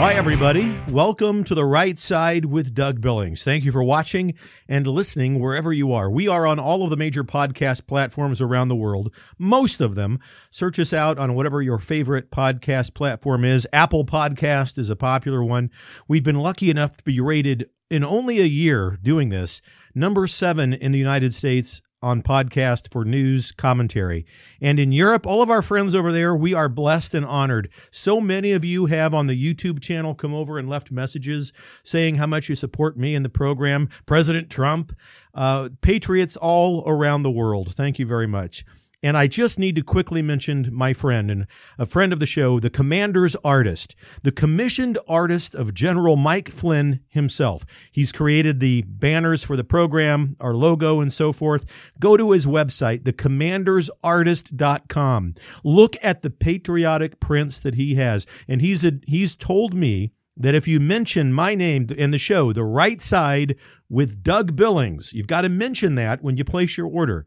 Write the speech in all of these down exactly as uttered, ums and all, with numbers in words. Hi, everybody. Welcome to The Right Side with Doug Billings. Thank you for watching and listening wherever you are. We are on all of the major podcast platforms around the world, most of them. Search us out on whatever your favorite podcast platform is. Apple Podcast is a popular one. We've been lucky enough to be rated in only a year doing this, number seven in the United States on podcast for news commentary. And in Europe, all of our friends over there, we are blessed and honored. So many of you have on the YouTube channel come over and left messages saying how much you support me in the program, President Trump, uh, patriots all around the world. Thank you very much. And I just need to quickly mention my friend and a friend of the show, The Commander's Artist, the commissioned artist of General Mike Flynn himself. He's created the banners for the program, our logo, and so forth. Go to his website, the commanders artist dot com. Look at the patriotic prints that he has. And he's a, he's told me that if you mention my name in the show, The Right Side with Doug Billings, you've got to mention that when you place your order.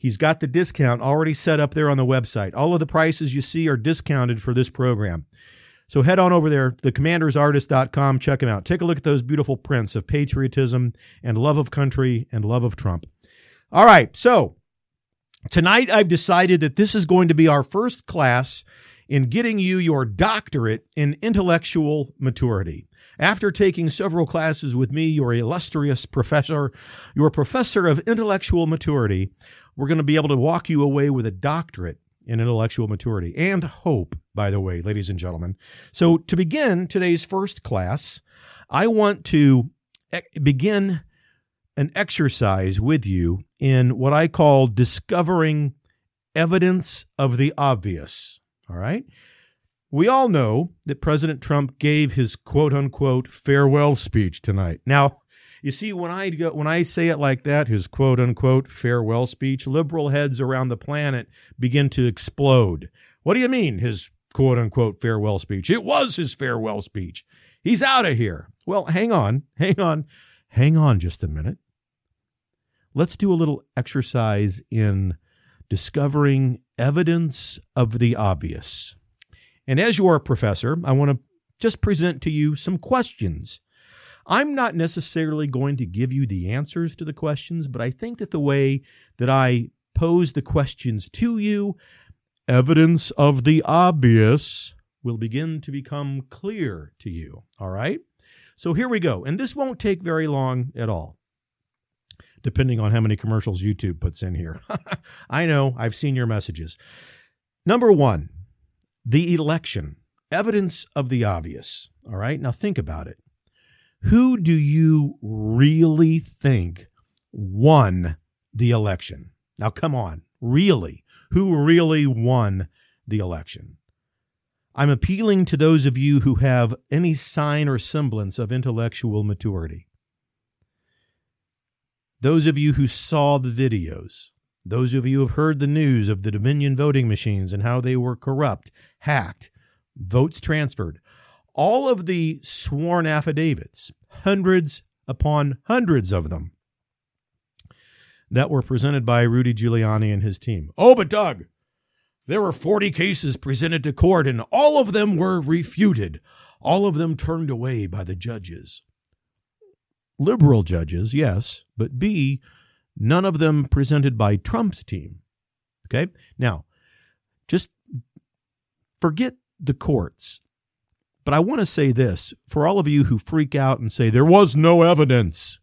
He's got the discount already set up there on the website. All of the prices you see are discounted for this program. So head on over there, the commanders artist dot com. Check him out. Take a look at those beautiful prints of patriotism and love of country and love of Trump. All right, so tonight I've decided that this is going to be our first class in getting you your doctorate in intellectual maturity. After taking several classes with me, your illustrious professor, your professor of intellectual maturity, we're going to be able to walk you away with a doctorate in intellectual maturity and hope, by the way, ladies and gentlemen. So to begin today's first class, I want to begin an exercise with you in what I call discovering evidence of the obvious. All right? We all know that President Trump gave his quote-unquote farewell speech tonight. Now, you see, when I go, when I say it like that, his quote-unquote farewell speech, liberal heads around the planet begin to explode. What do you mean, his quote-unquote farewell speech? It was his farewell speech. He's out of here. Well, hang on, hang on, hang on just a minute. Let's do a little exercise in discovering evidence of the obvious. And as your professor, I want to just present to you some questions. I'm not necessarily going to give you the answers to the questions, but I think that the way that I pose the questions to you, evidence of the obvious, will begin to become clear to you. All right? So here we go. And this won't take very long at all, depending on how many commercials YouTube puts in here. I know. I've seen your messages. Number one. The election, evidence of the obvious. All right, now think about it. Who do you really think won the election? Now, come on, really? Who really won the election? I'm appealing to those of you who have any sign or semblance of intellectual maturity. Those of you who saw the videos. Those of you who have heard the news of the Dominion voting machines and how they were corrupt, hacked, votes transferred, all of the sworn affidavits, hundreds upon hundreds of them, that were presented by Rudy Giuliani and his team. Oh, but Doug, there were forty cases presented to court and all of them were refuted, all of them turned away by the judges. Liberal judges, yes, but B, none of them presented by Trump's team. Okay? Now, just forget the courts. But I want to say this for all of you who freak out and say there was no evidence.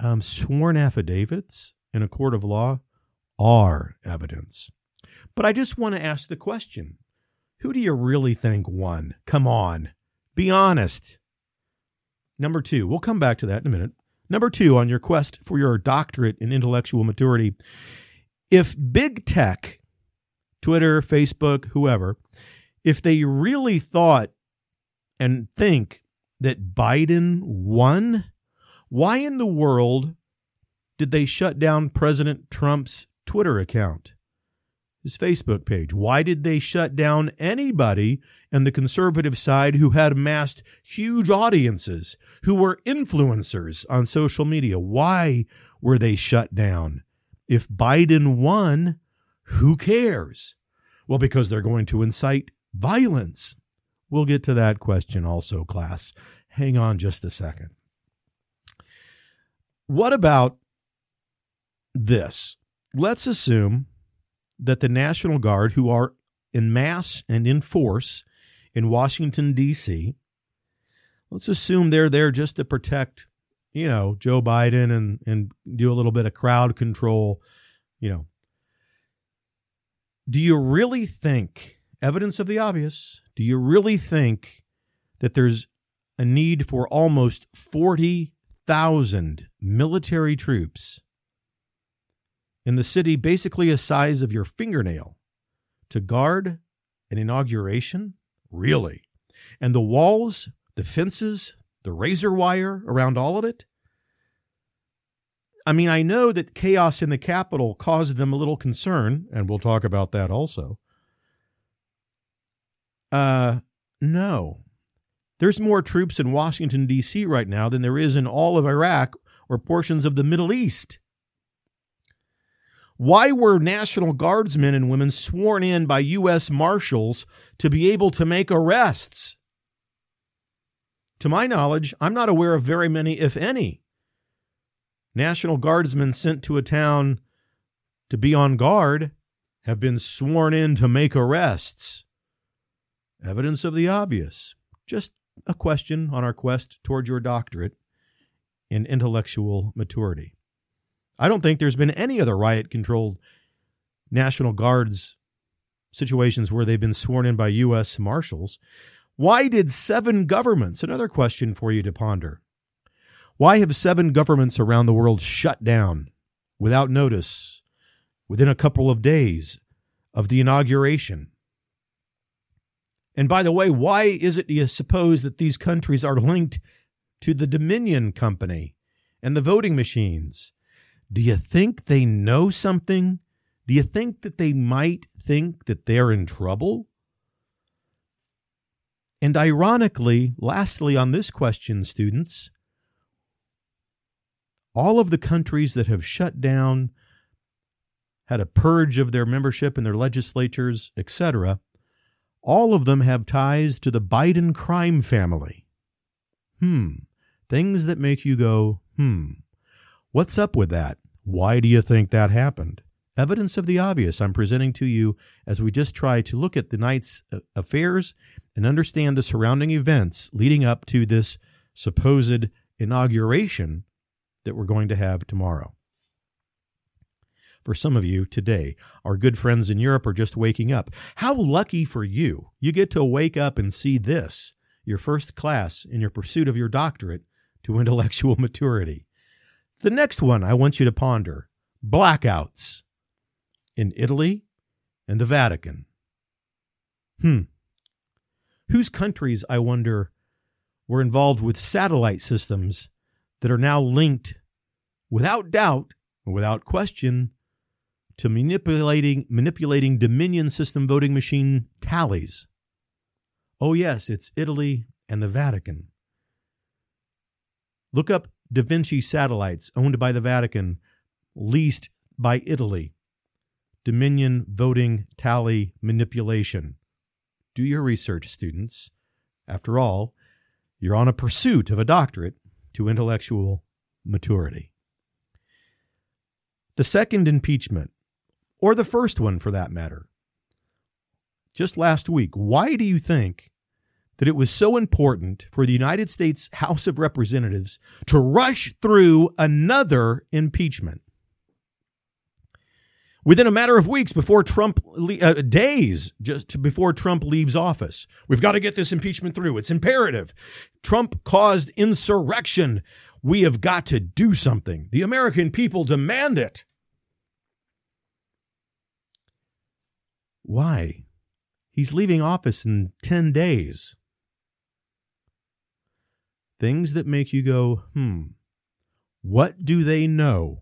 Um, sworn affidavits in a court of law are evidence. But I just want to ask the question, who do you really think won? Come on, be honest. Number two, we'll come back to that in a minute. Number two, on your quest for your doctorate in intellectual maturity, if big tech, Twitter, Facebook, whoever, if they really thought and think that Biden won, why in the world did they shut down President Trump's Twitter account, his Facebook page? Why did they shut down anybody on the conservative side who had amassed huge audiences, who were influencers on social media? Why were they shut down? If Biden won, who cares? Well, because they're going to incite violence. We'll get to that question also, class. Hang on just a second. What about this? Let's assume that the National Guard, who are in mass and in force in Washington, D C, let's assume they're there just to protect, you know, Joe Biden and, and do a little bit of crowd control, you know. Do you really think, evidence of the obvious, do you really think that there's a need for almost forty thousand military troops in the city, basically the size of your fingernail, to guard an inauguration? Really? And the walls, the fences, the razor wire around all of it? I mean, I know that chaos in the Capitol caused them a little concern, and we'll talk about that also. Uh, no. There's more troops in Washington, D C right now than there is in all of Iraq or portions of the Middle East. Why were National Guardsmen and women sworn in by U S Marshals to be able to make arrests? To my knowledge, I'm not aware of very many, if any, National Guardsmen sent to a town to be on guard have been sworn in to make arrests. Evidence of the obvious. Just a question on our quest toward your doctorate in intellectual maturity. I don't think there's been any other riot-controlled National Guards situations where they've been sworn in by U S Marshals. Why did seven governments, another question for you to ponder, why have seven governments around the world shut down without notice within a couple of days of the inauguration? And by the way, why is it you suppose that these countries are linked to the Dominion company and the voting machines? Do you think they know something? Do you think that they might think that they're in trouble? And ironically, lastly on this question, students, all of the countries that have shut down, had a purge of their membership and their legislatures, et cetera, all of them have ties to the Biden crime family. Hmm. Things that make you go, hmm. What's up with that? Why do you think that happened? Evidence of the obvious I'm presenting to you as we just try to look at the night's affairs and understand the surrounding events leading up to this supposed inauguration that we're going to have tomorrow. For some of you today, our good friends in Europe are just waking up. How lucky for you. You get to wake up and see this, your first class in your pursuit of your doctorate to intellectual maturity. The next one I want you to ponder, blackouts in Italy and the Vatican. Hmm. Whose countries, I wonder, were involved with satellite systems that are now linked, without doubt, without question, to manipulating manipulating Dominion system voting machine tallies? Oh yes, it's Italy and the Vatican. Look up Da Vinci satellites owned by the Vatican, leased by Italy. Dominion voting tally manipulation. Do your research, students. After all, you're on a pursuit of a doctorate to intellectual maturity. The second impeachment, or the first one for that matter, just last week, why do you think that it was so important for the United States House of Representatives to rush through another impeachment? Within a matter of weeks before Trump, uh, days just before Trump leaves office, we've got to get this impeachment through. It's imperative. Trump caused insurrection. We have got to do something. The American people demand it. Why? He's leaving office in ten days. Things that make you go, hmm, what do they know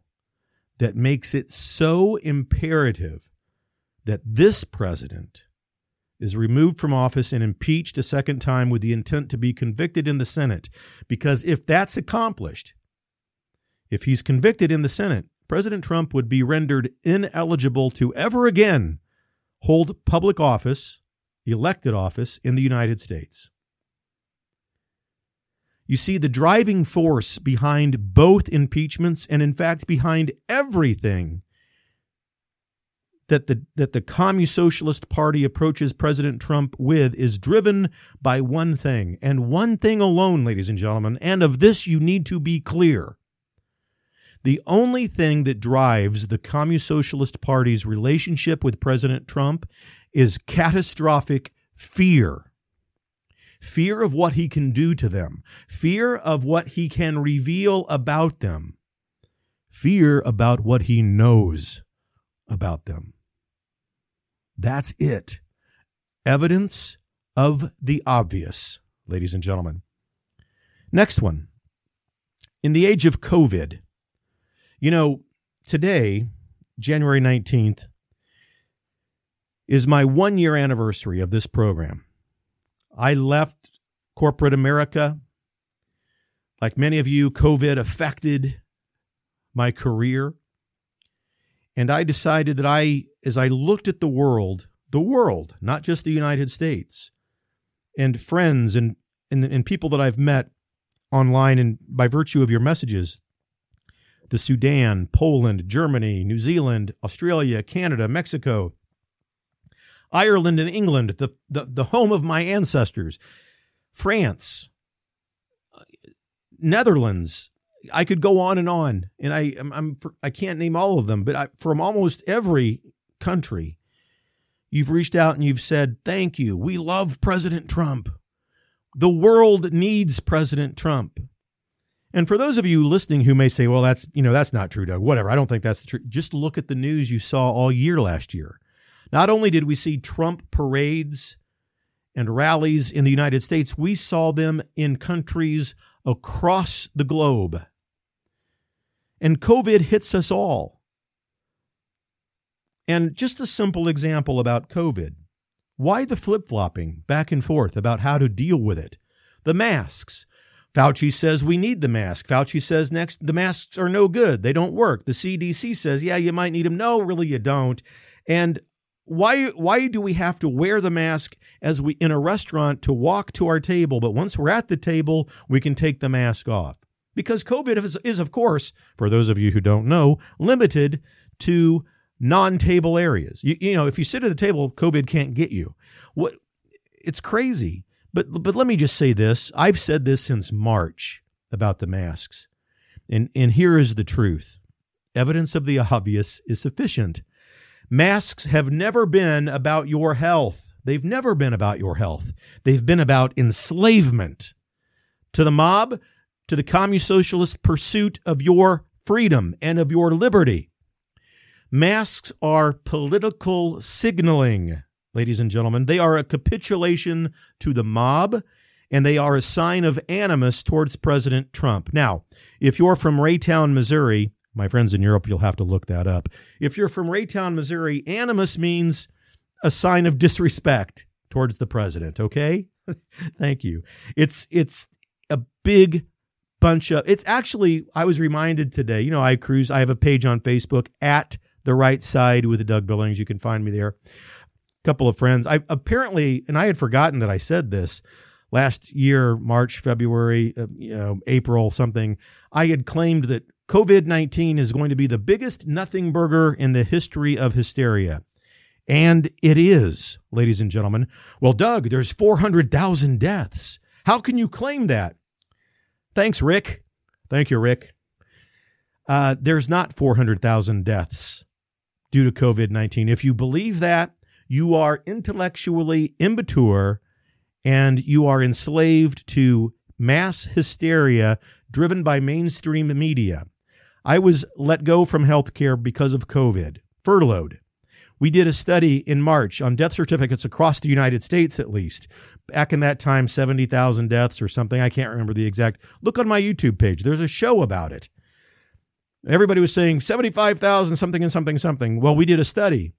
that makes it so imperative that this president is removed from office and impeached a second time with the intent to be convicted in the Senate? Because if that's accomplished, if he's convicted in the Senate, President Trump would be rendered ineligible to ever again hold public office, the elected office in the United States. You see, the driving force behind both impeachments, and in fact behind everything that the that the communist party approaches President Trump with, is driven by one thing, and one thing alone, ladies and gentlemen, and of this you need to be clear. The only thing that drives the communist party's relationship with President Trump is catastrophic fear. Fear of what he can do to them. Fear of what he can reveal about them. Fear about what he knows about them. That's it. Evidence of the obvious, ladies and gentlemen. Next one. In the age of COVID, you know, today, January nineteenth, is my one-year anniversary of this program. I left corporate America. Like many of you, COVID affected my career. And I decided that I, as I looked at the world, the world, not just the United States, and friends and, and, and people that I've met online and by virtue of your messages, the Sudan, Poland, Germany, New Zealand, Australia, Canada, Mexico, Ireland and England, the, the the home of my ancestors, France, Netherlands. I could go on and on, and I I'm, I'm I can't name all of them, but I, from almost every country, you've reached out and you've said, "Thank you. We love President Trump. The world needs President Trump." And for those of you listening who may say, "Well, that's you know that's not true, Doug. Whatever. I don't think that's the truth." Just look at the news you saw all year last year. Not only did we see Trump parades and rallies in the United States, we saw them in countries across the globe. And COVID hits us all. And just a simple example about COVID. Why the flip-flopping back and forth about how to deal with it? The masks. Fauci says we need the mask. Fauci says next, the masks are no good. They don't work. The C D C says, yeah, you might need them. No, really you don't. And Why why do we have to wear the mask as we in a restaurant to walk to our table? But once we're at the table, we can take the mask off. Because COVID is, is of course, for those of you who don't know, limited to non-table areas. You, you know, if you sit at a table, COVID can't get you. What, it's crazy. But but let me just say this. I've said this since March about the masks. And and here is the truth. Evidence of the obvious is sufficient. Masks have never been about your health. They've never been about your health. They've been about enslavement to the mob, to the communist socialist pursuit of your freedom and of your liberty. Masks are political signaling, ladies and gentlemen. They are a capitulation to the mob, and they are a sign of animus towards President Trump. Now, if you're from Raytown, Missouri, my friends in Europe, you'll have to look that up. If you're from Raytown, Missouri, animus means a sign of disrespect towards the president, okay? Thank you. It's it's a big bunch of, it's actually, I was reminded today, you know, I cruise, I have a page on Facebook, at the right side with Doug Billings. You can find me there. A couple of friends. I apparently, and I had forgotten that I said this, last year, March, February, uh, you know, April, something, I had claimed that COVID nineteen is going to be the biggest nothing burger in the history of hysteria. And it is, ladies and gentlemen. Well, Doug, there's four hundred thousand deaths. How can you claim that? Thanks, Rick. Thank you, Rick. Uh, there's not four hundred thousand deaths due to COVID nineteen. If you believe that, you are intellectually immature and you are enslaved to mass hysteria driven by mainstream media. I was let go from healthcare because of COVID, furloughed. We did a study in March on death certificates across the United States, at least. Back in that time, seventy thousand deaths or something. I can't remember the exact. Look on my YouTube page. There's a show about it. Everybody was saying seventy-five thousand something and something something. Well, we did a study.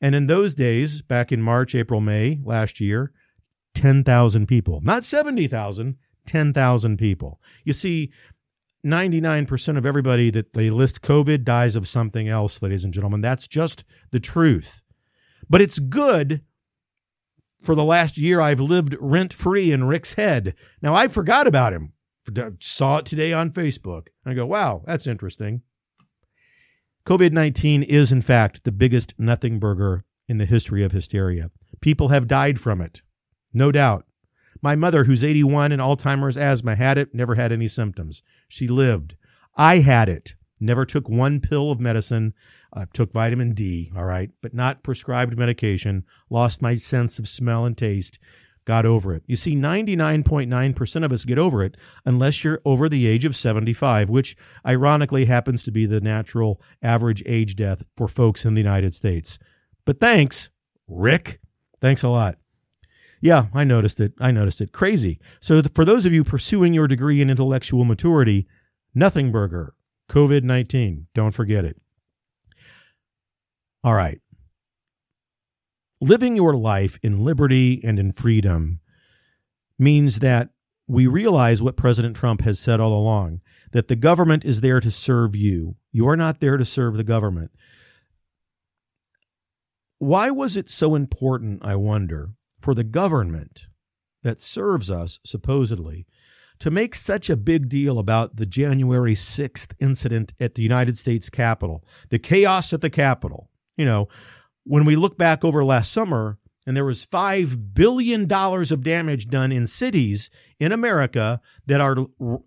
And in those days, back in March, April, May last year, ten thousand people. Not seventy thousand, ten thousand people. You see, ninety-nine percent of everybody that they list COVID dies of something else, ladies and gentlemen. That's just the truth. But it's good for the last year, I've lived rent-free in Rick's head. Now, I forgot about him. Saw it today on Facebook. I go, wow, that's interesting. COVID nineteen is, in fact, the biggest nothing burger in the history of hysteria. People have died from it, no doubt. My mother, who's eighty-one and Alzheimer's asthma, had it, never had any symptoms. She lived. I had it, never took one pill of medicine. I took vitamin D, all right, but not prescribed medication. Lost my sense of smell and taste. Got over it. You see, ninety-nine point nine percent of us get over it unless you're over the age of seventy-five, which ironically happens to be the natural average age death for folks in the United States. But thanks, Rick. Thanks a lot. Yeah, I noticed it. I noticed it. Crazy. So for those of you pursuing your degree in intellectual maturity, nothing burger, COVID nineteen. Don't forget it. All right. Living your life in liberty and in freedom means that we realize what President Trump has said all along, that the government is there to serve you. You are not there to serve the government. Why was it so important, I wonder, for the government that serves us, supposedly, to make such a big deal about the January sixth incident at the United States Capitol, the chaos at the Capitol? You know, when we look back over last summer and there was five billion dollars of damage done in cities in America that are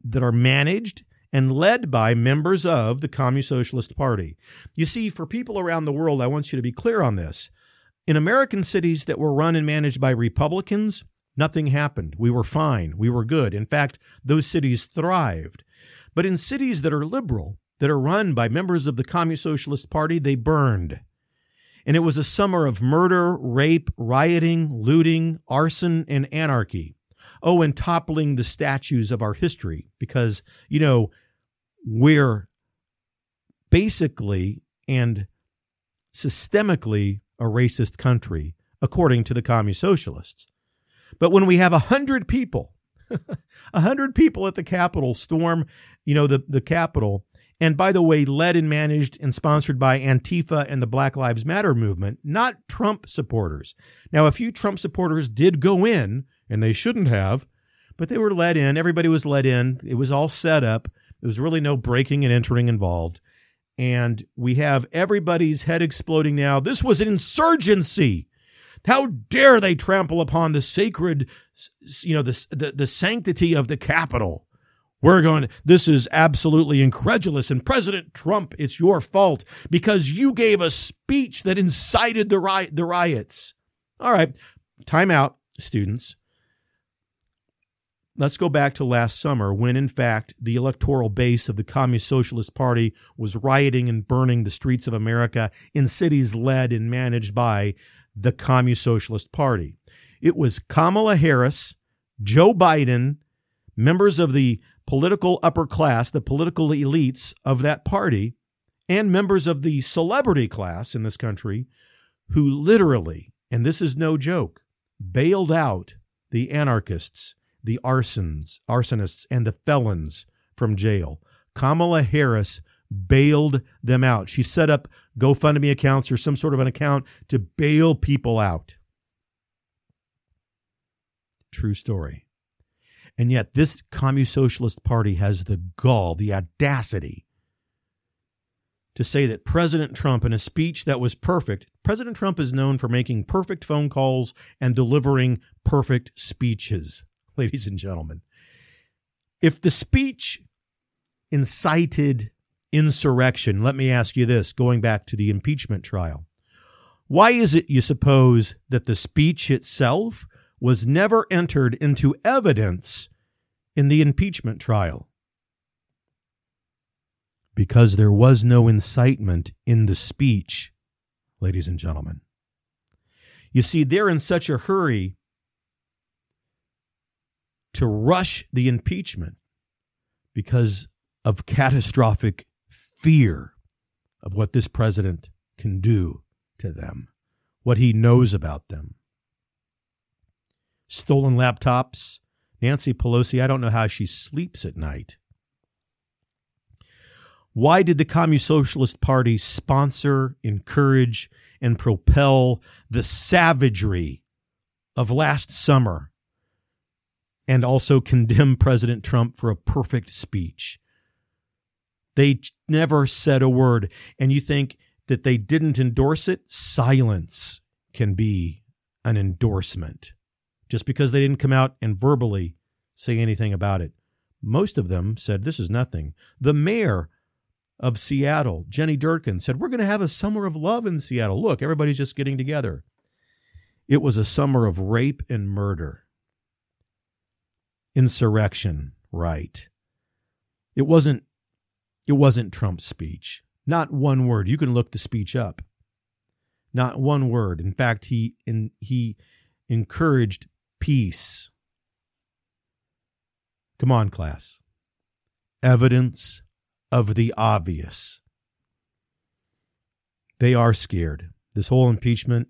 that are managed and led by members of the Communist Socialist Party. You see, for people around the world, I want you to be clear on this. In American cities that were run and managed by Republicans, nothing happened. We were fine. We were good. In fact, those cities thrived. But in cities that are liberal, that are run by members of the Communist Socialist Party, they burned. And it was a summer of murder, rape, rioting, looting, arson, and anarchy. Oh, and toppling the statues of our history because, you know, we're basically and systemically a racist country, according to the Communist Socialists. But when we have one hundred people, one hundred people at the Capitol storm, you know, the, the Capitol, and by the way, led and managed and sponsored by Antifa and the Black Lives Matter movement, not Trump supporters. Now, a few Trump supporters did go in, and they shouldn't have, but they were let in. Everybody was let in. It was all set up. There was really no breaking and entering involved. And we have everybody's head exploding now. This was an insurgency. How dare they trample upon the sacred, you know, the, the, the sanctity of the Capitol. We're going, this is absolutely incredulous. And President Trump, it's your fault because you gave a speech that incited the ri- the riots. All right. Time out, students. Let's go back to last summer when, in fact, the electoral base of the Communist Socialist Party was rioting and burning the streets of America in cities led and managed by the Communist Socialist Party. It was Kamala Harris, Joe Biden, members of the political upper class, the political elites of that party, and members of the celebrity class in this country who literally, and this is no joke, bailed out the anarchists, the arsons, arsonists, and the felons from jail. Kamala Harris bailed them out. She set up GoFundMe accounts or some sort of an account to bail people out. True story. And yet this Communist Socialist Party has the gall, the audacity to say that President Trump, in a speech that was perfect, President Trump is known for making perfect phone calls and delivering perfect speeches. Ladies and gentlemen, if the speech incited insurrection, let me ask you this, going back to the impeachment trial, why is it, you suppose, that the speech itself was never entered into evidence in the impeachment trial? Because there was no incitement in the speech, ladies and gentlemen. You see, they're in such a hurry to rush the impeachment because of catastrophic fear of what this president can do to them, what he knows about them. Stolen laptops. Nancy Pelosi, I don't know how she sleeps at night. Why did the Communist Socialist Party sponsor, encourage, and propel the savagery of last summer and also condemn President Trump for a perfect speech. They never said a word. And you think that they didn't endorse it? Silence can be an endorsement. Just because they didn't come out and verbally say anything about it. Most of them said, this is nothing. The mayor of Seattle, Jenny Durkin, said, we're going to have a summer of love in Seattle. Look, everybody's just getting together. It was a summer of rape and murder. Insurrection, right. It wasn't, it wasn't Trump's speech. Not one word. You can look the speech up. Not one word. In fact, he, in, he encouraged peace. Come on, class. Evidence of the obvious. They are scared. This whole impeachment,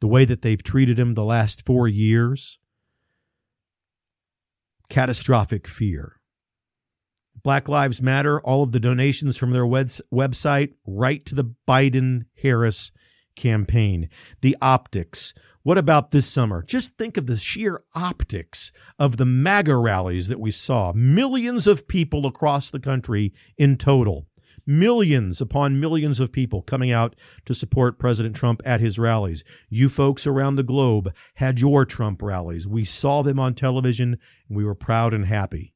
the way that they've treated him the last four years, catastrophic fear. Black Lives Matter, all of the donations from their web- website, right to the Biden-Harris campaign. The optics. What about this summer? Just think of the sheer optics of the MAGA rallies that we saw. Millions of people across the country in total. Millions upon millions of people coming out to support President Trump at his rallies. You folks around the globe had your Trump rallies. We saw them on television, and we were proud and happy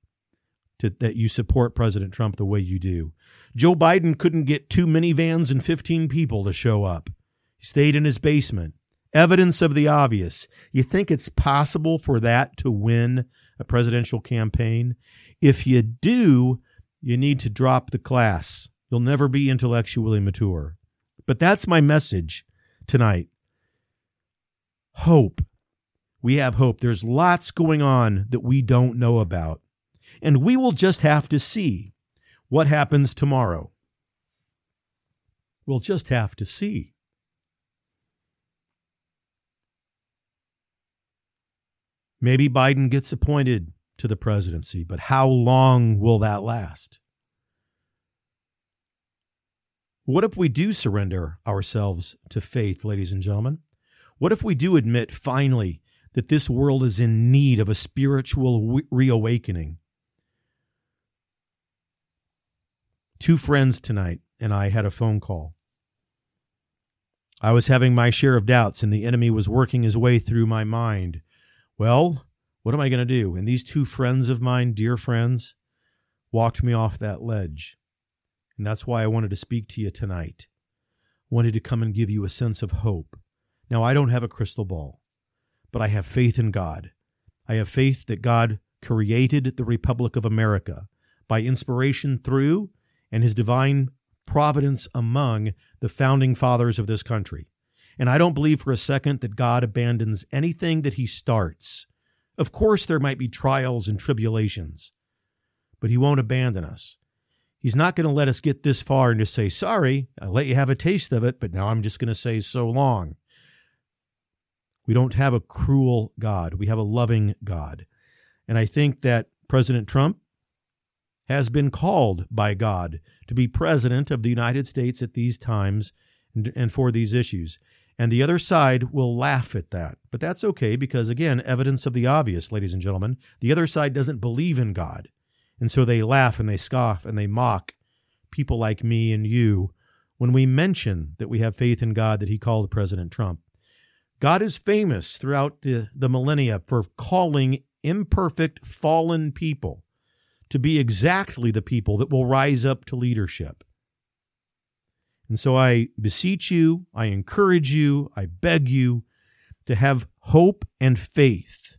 to, that you support President Trump the way you do. Joe Biden couldn't get two minivans and fifteen people to show up. He stayed in his basement. Evidence of the obvious. You think it's possible for that to win a presidential campaign? If you do, you need to drop the class. You'll never be intellectually mature. But that's my message tonight. Hope. We have hope. There's lots going on that we don't know about. And we will just have to see what happens tomorrow. We'll just have to see. Maybe Biden gets appointed to the presidency, but how long will that last? What if we do surrender ourselves to faith, ladies and gentlemen? What if we do admit finally that this world is in need of a spiritual reawakening? Two friends tonight and I had a phone call. I was having my share of doubts, and the enemy was working his way through my mind. Well, what am I going to do? And these two friends of mine, dear friends, walked me off that ledge. And that's why I wanted to speak to you tonight. I wanted to come and give you a sense of hope. Now, I don't have a crystal ball, but I have faith in God. I have faith that God created the Republic of America by inspiration through and his divine providence among the founding fathers of this country. And I don't believe for a second that God abandons anything that he starts. Of course, there might be trials and tribulations, but he won't abandon us. He's not going to let us get this far and just say, sorry, I let you have a taste of it, but now I'm just going to say so long. We don't have a cruel God. We have a loving God. And I think that President Trump has been called by God to be president of the United States at these times and for these issues. And the other side will laugh at that. But that's okay because, again, evidence of the obvious, ladies and gentlemen. The other side doesn't believe in God. And so they laugh and they scoff and they mock people like me and you when we mention that we have faith in God that he called President Trump. God is famous throughout the, the millennia for calling imperfect, fallen people to be exactly the people that will rise up to leadership. And so I beseech you, I encourage you, I beg you to have hope and faith.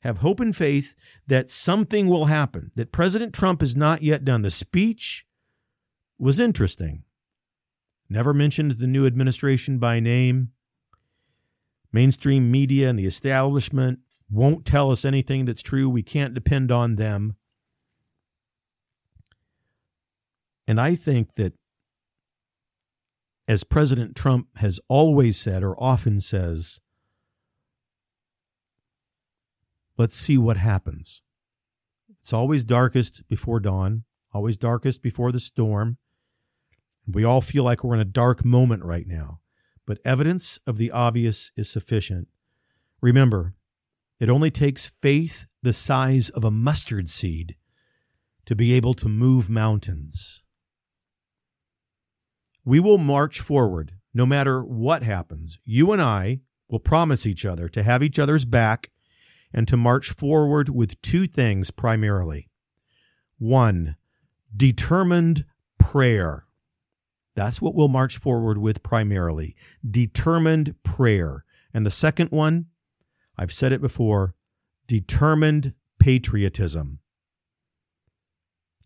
Have hope and faith that something will happen, that President Trump is not yet done. The speech was interesting. Never mentioned the new administration by name. Mainstream media and the establishment won't tell us anything that's true. We can't depend on them. And I think that as President Trump has always said or often says, let's see what happens. It's always darkest before dawn, always darkest before the storm. We all feel like we're in a dark moment right now, but evidence of the obvious is sufficient. Remember, it only takes faith the size of a mustard seed to be able to move mountains. We will march forward no matter what happens. You and I will promise each other to have each other's back and to march forward with two things primarily. One, determined prayer. That's what we'll march forward with primarily. Determined prayer. And the second one, I've said it before, determined patriotism.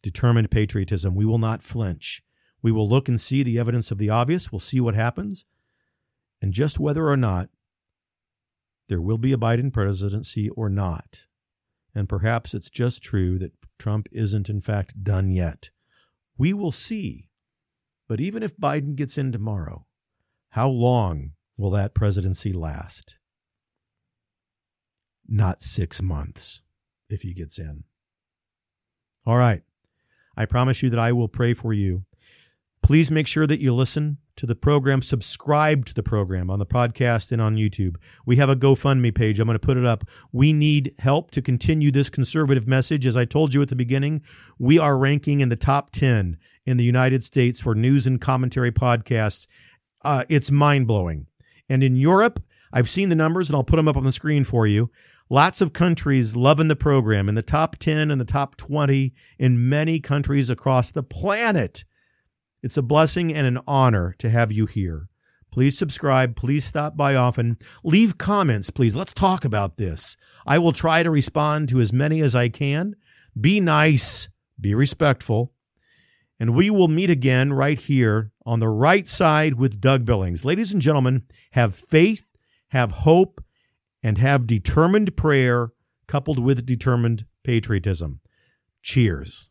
Determined patriotism. We will not flinch. We will look and see the evidence of the obvious. We'll see what happens. And just whether or not there will be a Biden presidency or not. And perhaps it's just true that Trump isn't, in fact, done yet. We will see. But even if Biden gets in tomorrow, how long will that presidency last? Not six months if he gets in. All right. I promise you that I will pray for you. Please make sure that you listen to the program, subscribe to the program on the podcast and on YouTube. We have a GoFundMe page. I'm going to put it up. We need help to continue this conservative message. As I told you at the beginning, we are ranking in the top ten in the United States for news and commentary podcasts. Uh, it's mind-blowing. And in Europe, I've seen the numbers, and I'll put them up on the screen for you. Lots of countries loving the program, in the top ten and the top twenty in many countries across the planet. It's a blessing and an honor to have you here. Please subscribe. Please stop by often. Leave comments, please. Let's talk about this. I will try to respond to as many as I can. Be nice. Be respectful. And we will meet again right here on the right side with Doug Billings. Ladies and gentlemen, have faith, have hope, and have determined prayer coupled with determined patriotism. Cheers.